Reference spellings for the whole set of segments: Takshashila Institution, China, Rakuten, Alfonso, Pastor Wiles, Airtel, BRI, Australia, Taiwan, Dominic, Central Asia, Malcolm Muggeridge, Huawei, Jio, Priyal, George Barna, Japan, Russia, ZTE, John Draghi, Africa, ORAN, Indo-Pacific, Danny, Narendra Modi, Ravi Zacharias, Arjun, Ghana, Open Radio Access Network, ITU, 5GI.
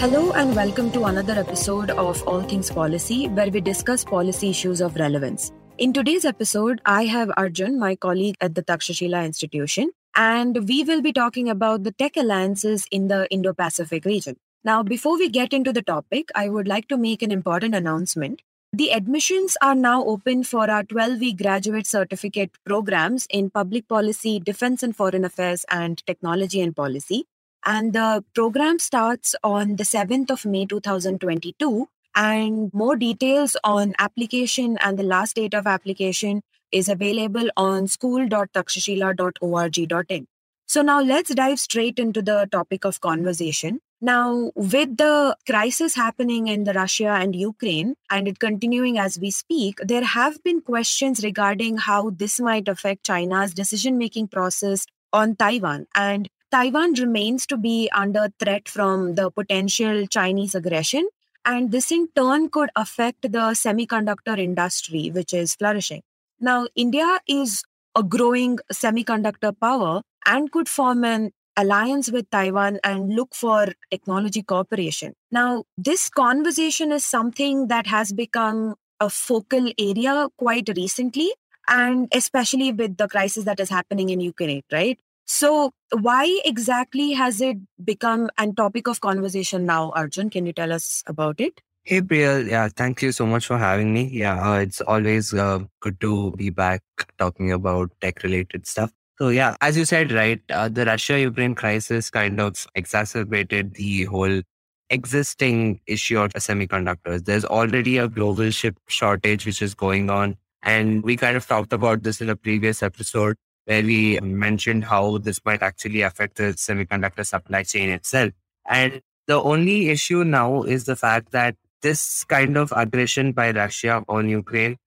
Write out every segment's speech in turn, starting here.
Hello and welcome to another episode of All Things Policy, where we discuss policy issues of relevance. In today's episode, I have Arjun, my colleague at the Takshashila Institution, and we will be talking about the tech alliances in the Indo-Pacific region. Now, before we get into the topic, I would like to make an important announcement. The admissions are now open for our 12-week graduate certificate programs in public policy, defense and foreign affairs, and technology and policy. And the program starts on the 7th of May, 2022. And more details on application and the last date of application is available on school.takshashila.org.in. So now let's dive straight into the topic of conversation. Now, with the crisis happening in the Russia and Ukraine, and it continuing as we speak, there have been questions regarding how this might affect China's decision-making process on Taiwan, and Taiwan remains to be under threat from the potential Chinese aggression, and this in turn could affect the semiconductor industry, which is flourishing. Now, India is a growing semiconductor power and could form an alliance with Taiwan and look for technology cooperation. Now, this conversation is something that has become a focal area quite recently, and especially with the crisis that is happening in Ukraine, right? So why exactly has it become a topic of conversation now, Arjun? Can you tell us about it? Hey, Priyal. Yeah, thank you so much for having me. It's always good to be back talking about tech-related stuff. So yeah, as you said, right, the Russia-Ukraine crisis kind of exacerbated the whole existing issue of semiconductors. There's already a global chip shortage which is going on. And we kind of talked about this in a previous episode, where we mentioned how this might actually affect the semiconductor supply chain itself. And the only issue now is the fact that this kind of aggression by Russia on Ukraine,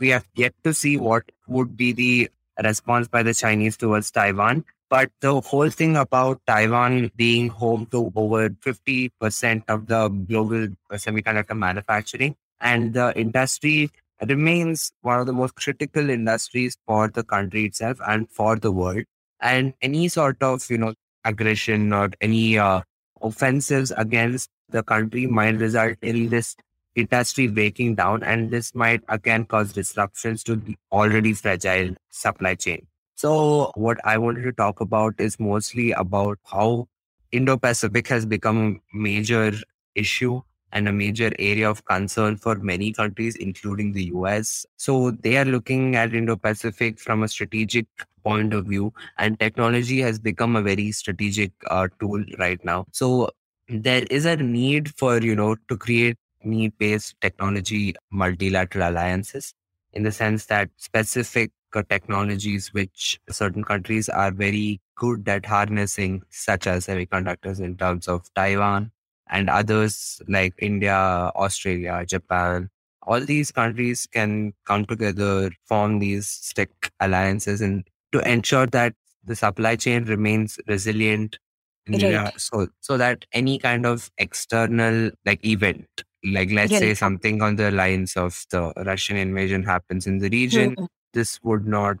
we have yet to see what would be the response by the Chinese towards Taiwan. But the whole thing about Taiwan being home to over 50% of the global semiconductor manufacturing, and the industry remains one of the most critical industries for the country itself and for the world. And any sort of, aggression or any offensives against the country might result in this industry breaking down. And this might again cause disruptions to the already fragile supply chain. So what I wanted to talk about is mostly about how Indo-Pacific has become a major issue and a major area of concern for many countries, including the US. So they are looking at Indo-Pacific from a strategic point of view, and technology has become a very strategic tool right now. So there is a need for, to create need-based technology multilateral alliances, in the sense that specific technologies which certain countries are very good at harnessing, such as semiconductors in terms of Taiwan, and others like India, Australia, Japan, all these countries can come together, form these tech alliances, and to ensure that the supply chain remains resilient, so that any kind of external event, let's say something on the lines of the Russian invasion happens in the region, this would not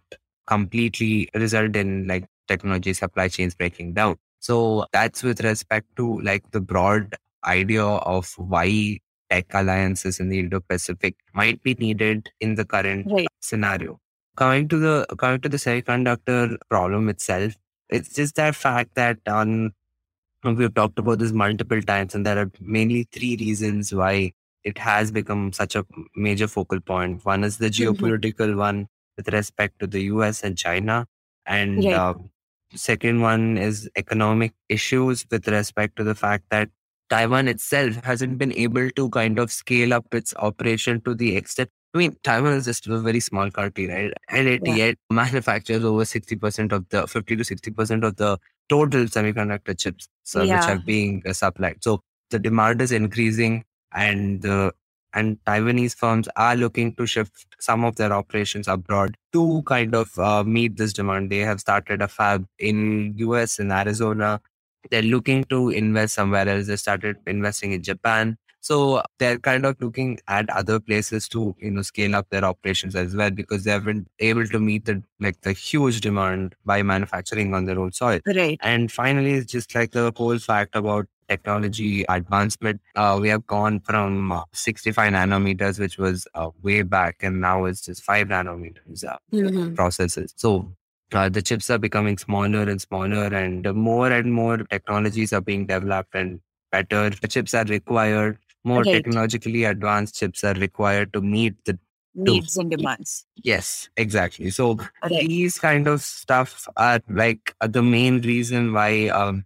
completely result in technology supply chains breaking down. So that's with respect to the broad idea of why tech alliances in the Indo-Pacific might be needed in the current scenario. Coming to the semiconductor problem itself, it's just that fact that we've talked about this multiple times, and there are mainly three reasons why it has become such a major focal point. One is the geopolitical one with respect to the US and China, and second one is economic issues with respect to the fact that Taiwan itself hasn't been able to kind of scale up its operation to the extent. Taiwan is just a very small country, right? And it yet manufactures over 50 to 60% of the total semiconductor chips, so which are being supplied. So the demand is increasing, and Taiwanese firms are looking to shift some of their operations abroad to kind of meet this demand. They have started a fab in US, in Arizona. They're looking to invest somewhere else. They started investing in Japan. So they're kind of looking at other places to, you know, scale up their operations as well, because they have been able to meet the huge demand by manufacturing on their own soil. Right. And finally, it's just like the whole fact about technology advancement. We have gone from 65 nanometers, which was way back, and now it's just 5 nanometers processes. So the chips are becoming smaller and smaller, and more technologies are being developed and better chips are required. More technologically advanced chips are required to meet the needs and demands. Yes, exactly. So these kind of stuff are like the main reason why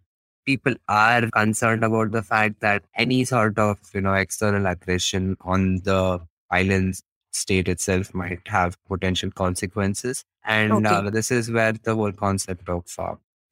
people are concerned about the fact that any sort of, you know, external aggression on the island's state itself might have potential consequences. And this is where the whole concept of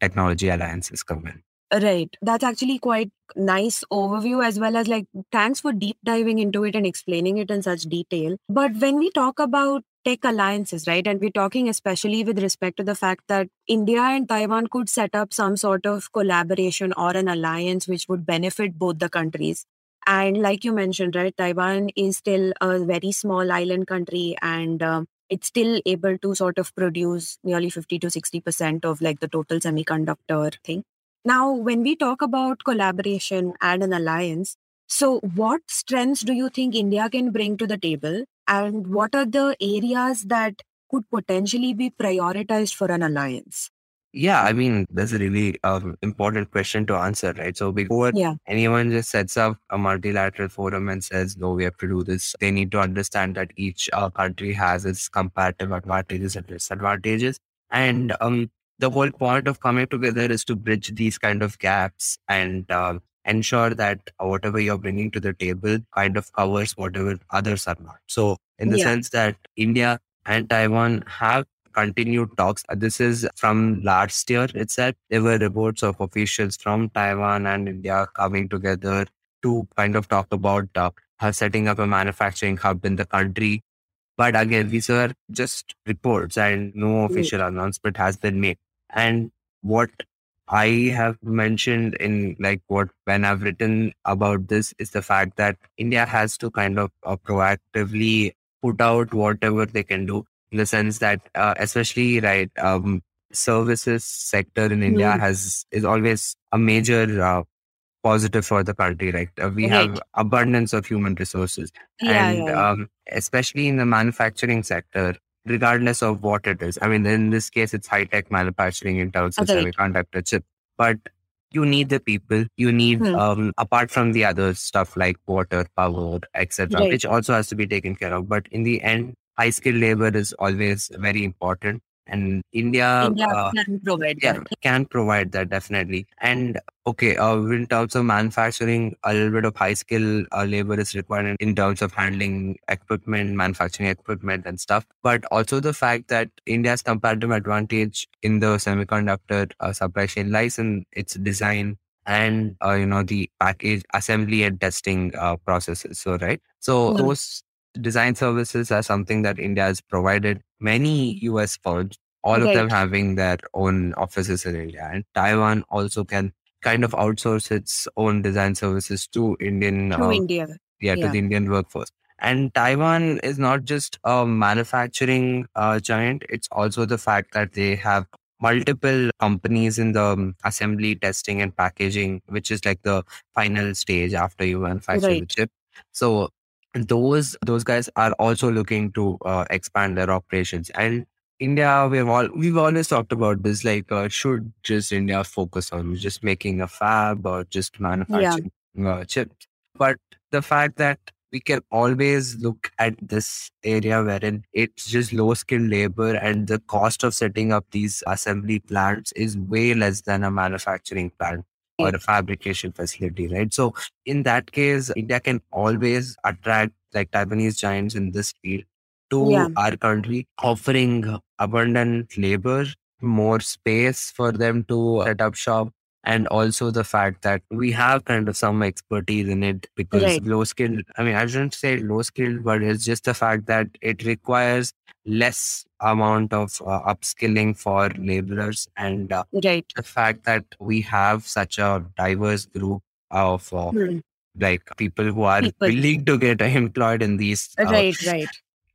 technology alliances come in. Right. That's actually quite nice overview, as well as like, thanks for deep diving into it and explaining it in such detail. But when we talk about tech alliances, right, and we're talking especially with respect to the fact that India and Taiwan could set up some sort of collaboration or an alliance which would benefit both the countries. And like you mentioned, right, Taiwan is still a very small island country, and it's still able to sort of produce nearly 50 to 60% of like the total semiconductor thing. Now, when we talk about collaboration and an alliance, so what strengths do you think India can bring to the table, and what are the areas that could potentially be prioritized for an alliance? Yeah, I mean, that's a really important question to answer, right? So before anyone just sets up a multilateral forum and says, no, we have to do this, they need to understand that each country has its comparative advantages and disadvantages. And the whole point of coming together is to bridge these kind of gaps and ensure that whatever you're bringing to the table kind of covers whatever others are not. So in the sense that India and Taiwan have continued talks. This is from last year itself. There were reports of officials from Taiwan and India coming together to kind of talk about setting up a manufacturing hub in the country. But again, these are just reports and no official announcement has been made. And what I have mentioned in when I've written about this is the fact that India has to kind of proactively put out whatever they can do, in the sense that especially services sector in India is always a major positive for the country, right? We have abundance of human resources. Especially in the manufacturing sector, regardless of what it is. I mean, in this case, it's high-tech manufacturing in terms of semiconductor chip. But you need the people. You need, apart from the other stuff like water, power, etc., which also has to be taken care of. But in the end, high-skilled labor is always very important. And India can provide that. Can provide that, definitely. And in terms of manufacturing, a little bit of high-skill labor is required in terms of handling equipment, manufacturing equipment and stuff. But also the fact that India's comparative advantage in the semiconductor supply chain lies in its design and, the package assembly and testing processes. So, those design services are something that India has provided many US firms, all of them having their own offices in India. And Taiwan also can kind of outsource its own design services to India. To the Indian workforce. And Taiwan is not just a manufacturing giant. It's also the fact that they have multiple companies in the assembly, testing and packaging, which is like the final stage after you manufacture the chip. So those guys are also looking to expand their operations. And India, we've always talked about this, should just India focus on just making a fab or just manufacturing chips? But the fact that we can always look at this area wherein it's just low-skilled labor and the cost of setting up these assembly plants is way less than a manufacturing plant or a fabrication facility, right? So in that case, India can always attract Taiwanese giants in this field to our country, offering abundant labor more space for them to set up shop. And also the fact that we have kind of some expertise in it because low skilled, I mean, I shouldn't say low skilled, but it's just the fact that it requires less amount of upskilling for laborers. And the fact that we have such a diverse group of like people who are willing to get employed in these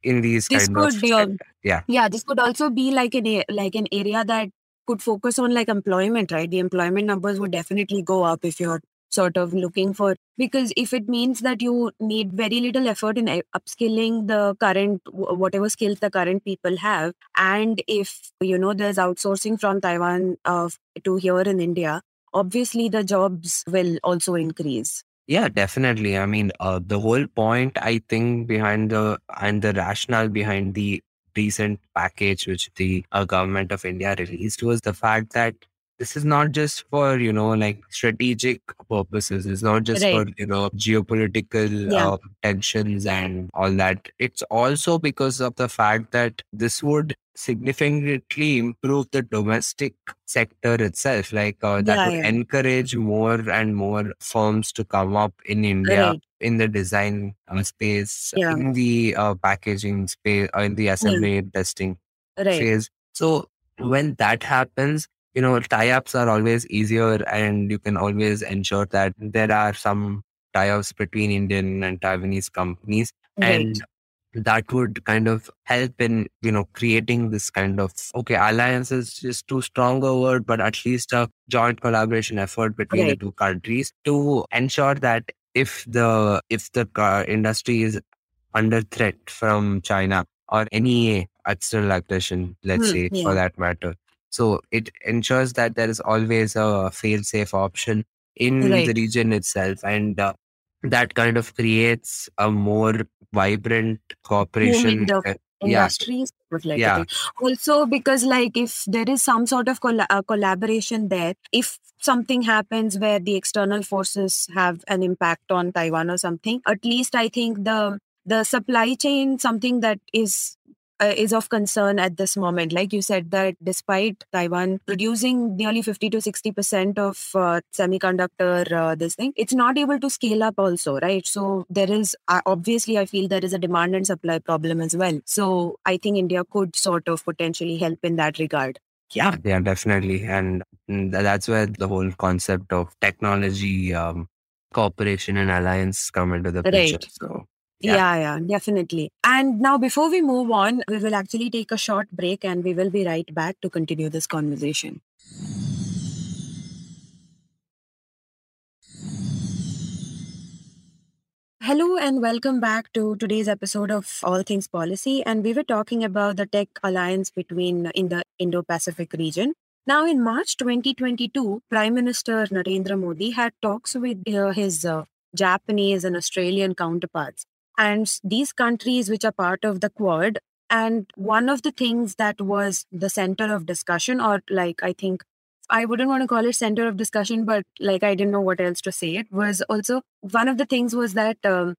in these this could also be like an area that could focus on like employment, right? The employment numbers would definitely go up if you're sort of looking for, because if it means that you need very little effort in upskilling the current, whatever skills the current people have. And if, you know, there's outsourcing from Taiwan to here in India, obviously the jobs will also increase. Yeah, definitely. I mean, the whole point, I think, behind the rationale behind the recent package which the government of India released was the fact that this is not just for, you know, like strategic purposes. It's not just for, you know, geopolitical tensions and all that. It's also because of the fact that this would significantly improve the domestic sector itself. Like that would encourage more and more firms to come up in India in the design space, in the packaging space, in the assembly and testing phase. So when that happens, you know, tie-ups are always easier and you can always ensure that there are some tie-ups between Indian and Taiwanese companies. And that would kind of help in, you know, creating this kind of, alliance is just too strong a word, but at least a joint collaboration effort between the two countries to ensure that if the industry is under threat from China or any external aggression, let's say, for that matter. So it ensures that there is always a fail-safe option in the region itself. And that kind of creates a more vibrant cooperation. Industries. Also, because like if there is some sort of collaboration there, if something happens where the external forces have an impact on Taiwan or something, at least I think the supply chain, something that is of concern at this moment. Like you said, that despite Taiwan producing nearly 50 to 60% of semiconductor, this thing, it's not able to scale up also, right? So there is, obviously, I feel there is a demand and supply problem as well. So I think India could sort of potentially help in that regard. Yeah, definitely. And that's where the whole concept of technology, cooperation and alliance come into the picture. So. Yeah, definitely. And now before we move on, we will actually take a short break and we will be right back to continue this conversation. Hello and welcome back to today's episode of All Things Policy. And we were talking about the tech alliance in the Indo-Pacific region. Now, in March 2022, Prime Minister Narendra Modi had talks with his Japanese and Australian counterparts. And these countries which are part of the Quad, and one of the things that was the center of discussion, or like I think, I wouldn't want to call it center of discussion, but like I didn't know what else to say. It was also, one of the things was that the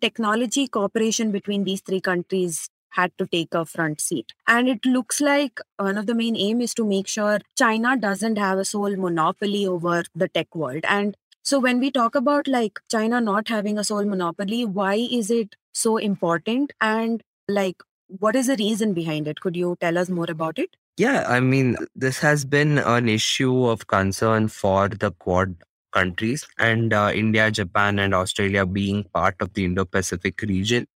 technology cooperation between these three countries had to take a front seat. And it looks like one of the main aims is to make sure China doesn't have a sole monopoly over the tech world. And so when we talk about like China not having a sole monopoly, why is it so important? And like, what is the reason behind it? Could you tell us more about it? Yeah, I mean, this has been an issue of concern for the Quad countries, and India, Japan and Australia being part of the Indo-Pacific region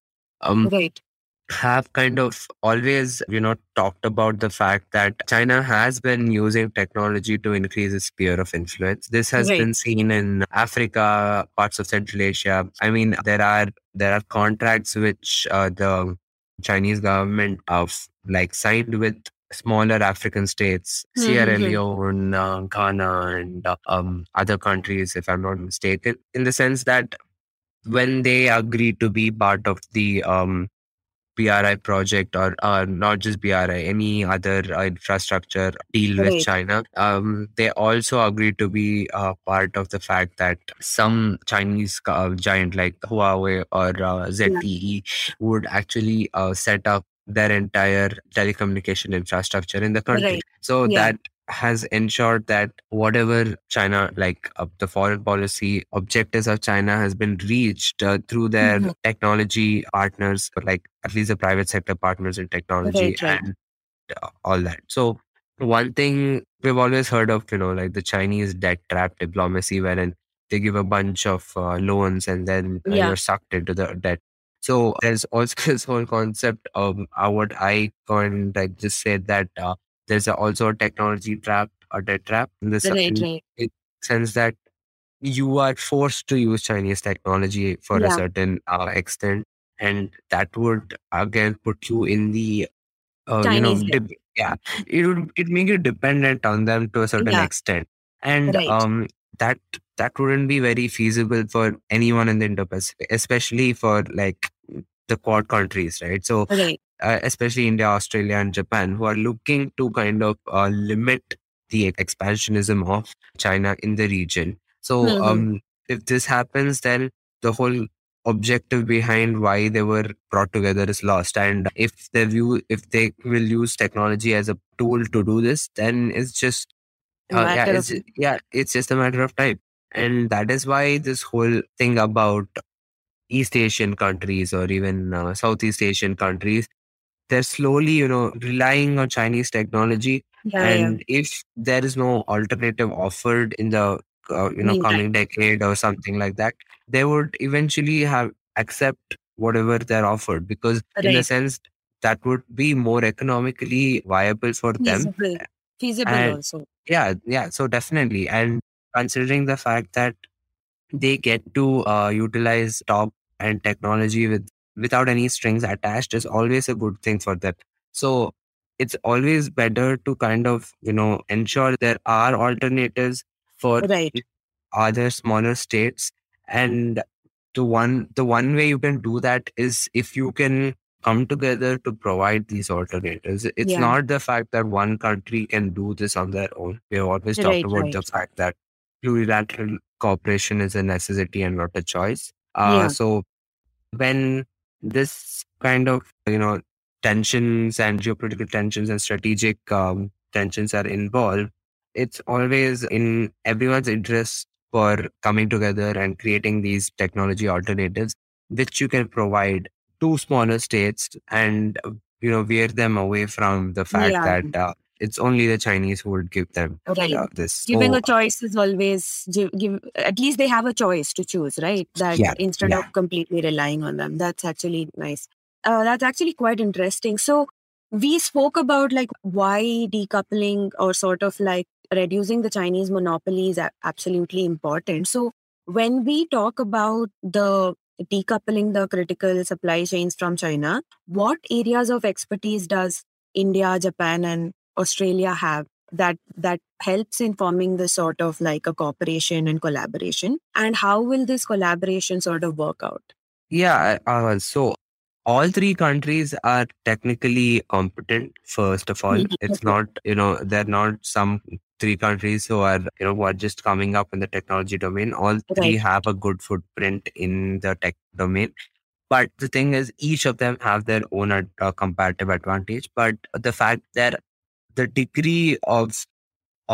have kind of always, you know, talked about the fact that China has been using technology to increase its sphere of influence. This has been seen in Africa, parts of Central Asia. I mean, there are contracts which the Chinese government of like signed with smaller African states, Sierra Leone, Ghana and other countries, if I'm not mistaken, in the sense that when they agree to be part of the BRI project or not just BRI, any other infrastructure deal with China. They also agreed to be part of the fact that some Chinese giant like Huawei or ZTE would actually set up their entire telecommunication infrastructure in the country. Right. So that has ensured that whatever China, like the foreign policy objectives of China has been reached through their technology partners, like at least the private sector partners in technology and all that. So one thing we've always heard of, you know, like the Chinese debt trap diplomacy, wherein they give a bunch of loans and then you're sucked into the debt. So there's also this whole concept of what I coined, I just said that there's also a technology trap, a debt trap in the sense that you are forced to use Chinese technology for a certain extent, and that would again put you in the it would make you dependent on them to a certain extent, and that wouldn't be very feasible for anyone in the Indo-Pacific, especially for like the Quad countries, right? So. Especially India, Australia and Japan, who are looking to kind of limit the expansionism of China in the region. So if this happens, then the whole objective behind why they were brought together is lost. And if they will use technology as a tool to do this, then it's just it's just a matter of time. And that is why this whole thing about East Asian countries or even Southeast Asian countries, they're slowly, relying on Chinese technology. If there is no alternative offered in the, coming decade or something like that, they would eventually accept whatever they're offered, because in a sense that would be more economically viable for them. Feasible and also. Yeah. So definitely. And considering the fact that they get to utilize top and technology without any strings attached is always a good thing for them. So it's always better to kind of, ensure there are alternatives for other smaller states. And the one way you can do that is if you can come together to provide these alternatives. It's not the fact that one country can do this on their own. We have always talked about the fact that plurilateral cooperation is a necessity and not a choice. So when this kind of, tensions and geopolitical tensions and strategic tensions are involved, it's always in everyone's interest for coming together and creating these technology alternatives, which you can provide to smaller states and, wear them away from the fact that it's only the Chinese who would give them this. Giving a choice is always, at least they have a choice to choose, right? That instead of completely relying on them. That's actually nice. That's actually quite interesting. So we spoke about like why decoupling or sort of like reducing the Chinese monopoly is absolutely important. So when we talk about the decoupling the critical supply chains from China, what areas of expertise does India, Japan and Australia have that helps in forming the sort of like a cooperation and collaboration, and how will this collaboration sort of work out? So all three countries are technically competent. First of all, it's not they're not some three countries who are who are just coming up in the technology domain. All three have a good footprint in the tech domain. But the thing is, each of them have their own comparative advantage. But the fact that the degree of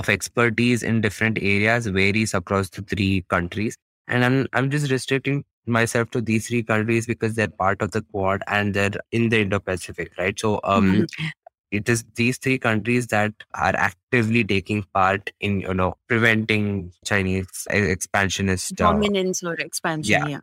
expertise in different areas varies across the three countries. And I'm just restricting myself to these three countries because they're part of the Quad and they're in the Indo-Pacific, right? So it is these three countries that are actively taking part in, preventing Chinese expansionist dominance or expansion.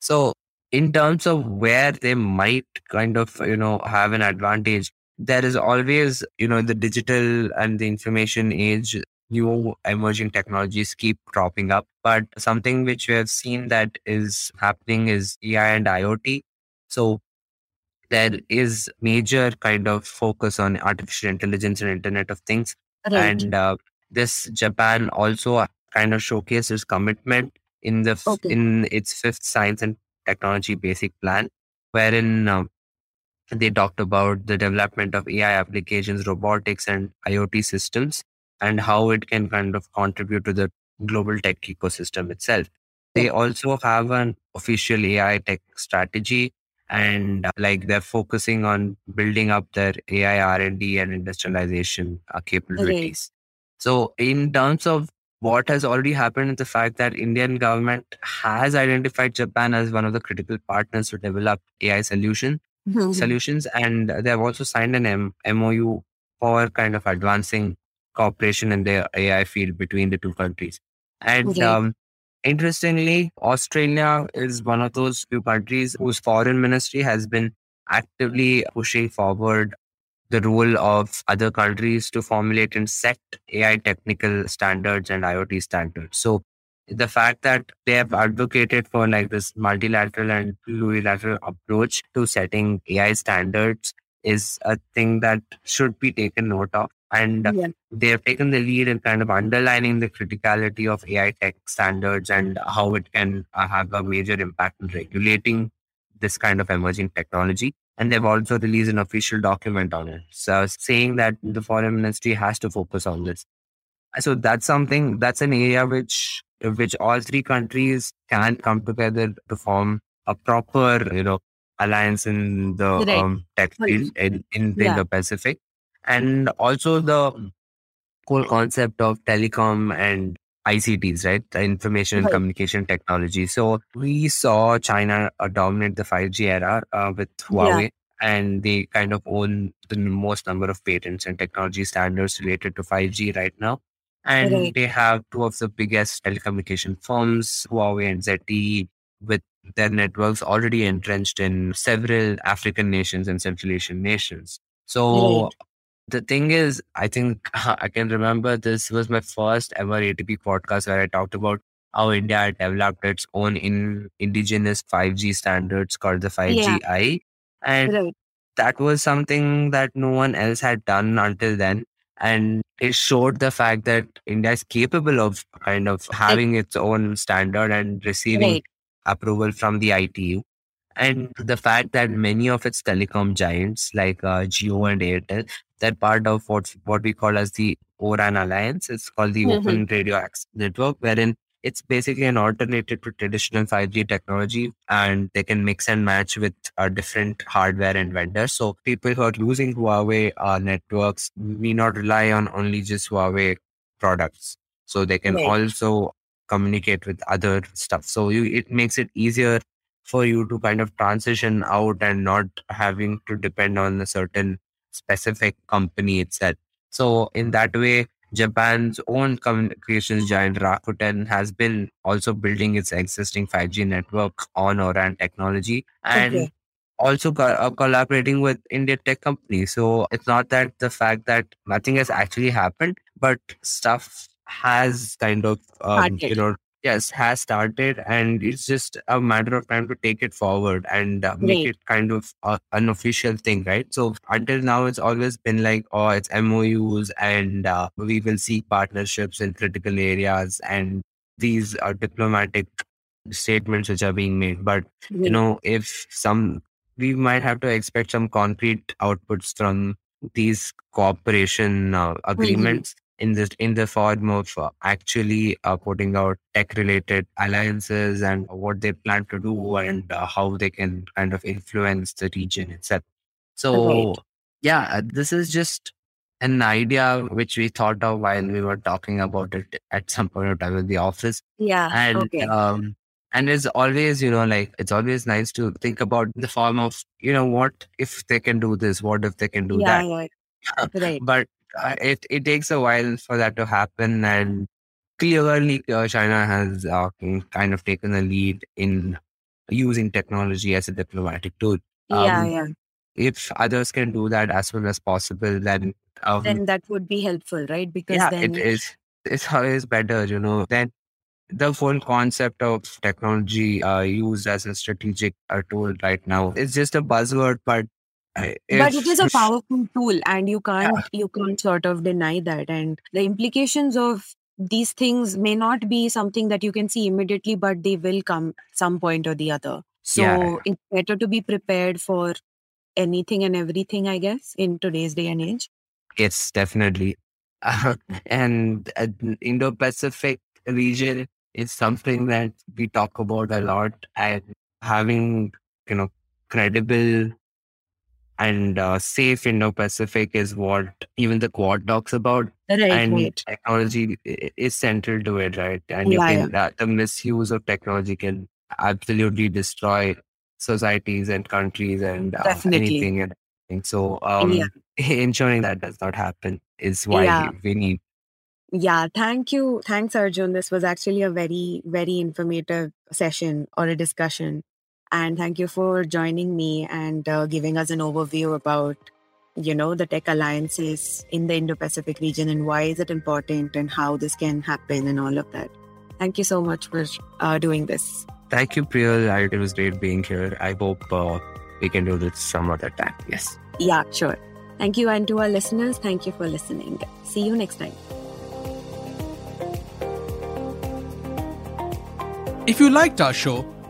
So in terms of where they might kind of, have an advantage, there is always, the digital and the information age, new emerging technologies keep cropping up. But something which we have seen that is happening is AI and IoT. So there is major kind of focus on artificial intelligence and Internet of Things. And this Japan also kind of showcases commitment in the in its fifth Science and Technology Basic Plan, wherein they talked about the development of AI applications, robotics, and IoT systems, and how it can kind of contribute to the global tech ecosystem itself. They also have an official AI tech strategy, And they're focusing on building up their AI R&D and industrialization capabilities. Okay. So in terms of what has already happened is the fact that Indian government has identified Japan as one of the critical partners to develop AI solutions. And they have also signed an MOU for kind of advancing cooperation in the AI field between the two countries. And interestingly, Australia is one of those few countries whose foreign ministry has been actively pushing forward the role of other countries to formulate and set AI technical standards and IoT standards. So the fact that they have advocated for this multilateral and plurilateral approach to setting AI standards is a thing that should be taken note of. And they have taken the lead in kind of underlining the criticality of AI tech standards and how it can have a major impact in regulating this kind of emerging technology. And they've also released an official document on it, so saying that the foreign ministry has to focus on this. So that's an area which all three countries can come together to form a proper, alliance in the tech field in the Indo-Pacific. And also the whole concept of telecom and ICTs, right? Information and communication technology. So we saw China dominate the 5G era with Huawei, and they kind of own the most number of patents and technology standards related to 5G right now. And they have two of the biggest telecommunication firms, Huawei and ZTE, with their networks already entrenched in several African nations and Central Asian nations. So the thing is, I think I can remember this was my first ever ATP podcast where I talked about how India had developed its own indigenous 5G standards called the 5GI. And that was something that no one else had done until then. And it showed the fact that India is capable of kind of having its own standard and receiving approval from the ITU. And the fact that many of its telecom giants like Jio and Airtel, they're part of what we call as the ORAN Alliance. It's called the Open Radio Access Network, wherein it's basically an alternative to traditional 5G technology, and they can mix and match with different hardware and vendors. So people who are using Huawei networks may not rely on only just Huawei products. So they can also communicate with other stuff. So it makes it easier for you to kind of transition out and not having to depend on a certain specific company itself. So in that way, Japan's own communications giant Rakuten has been also building its existing 5G network on ORAN technology and also collaborating with Indian tech companies. So it's not that the fact that nothing has actually happened, but stuff has kind of has started, and it's just a matter of time to take it forward and make it kind of an official thing, right? So until now, it's always been it's MOUs and we will seek partnerships in critical areas, and these are diplomatic statements which are being made. But, we might have to expect some concrete outputs from these cooperation agreements. In the form of actually putting out tech-related alliances and what they plan to do and how they can kind of influence the region itself. So, this is just an idea which we thought of while we were talking about it at some point of time in the office. Yeah, and it's always, it's always nice to think about the form of, what if they can do this? What if they can do that? Yeah, right. But it takes a while for that to happen, and clearly China has kind of taken the lead in using technology as a diplomatic tool. If others can do that as well as possible, then that would be helpful, right? Because then it is. It's always better, Then the whole concept of technology used as a strategic tool right now is just a buzzword, but it is a powerful tool, and you can't sort of deny that. And the implications of these things may not be something that you can see immediately, but they will come at some point or the other. So it's better to be prepared for anything and everything, I guess, in today's day and age. Yes, definitely. And Indo-Pacific region is something that we talk about a lot, and having, credible and safe Indo-Pacific is what even the Quad talks about. Right, and technology is central to it, right? And the misuse of technology can absolutely destroy societies and countries and anything and everything. So ensuring that does not happen is why we need. Yeah, thank you. Thanks, Arjun. This was actually a very, very informative session or a discussion. And thank you for joining me and giving us an overview about, you know, the tech alliances in the Indo-Pacific region and why is it important and how this can happen and all of that. Thank you so much for doing this. Thank you, Priyal. It was great being here. I hope we can do this some other time. Yes. Yeah, sure. Thank you. And to our listeners, thank you for listening. See you next time. If you liked our show,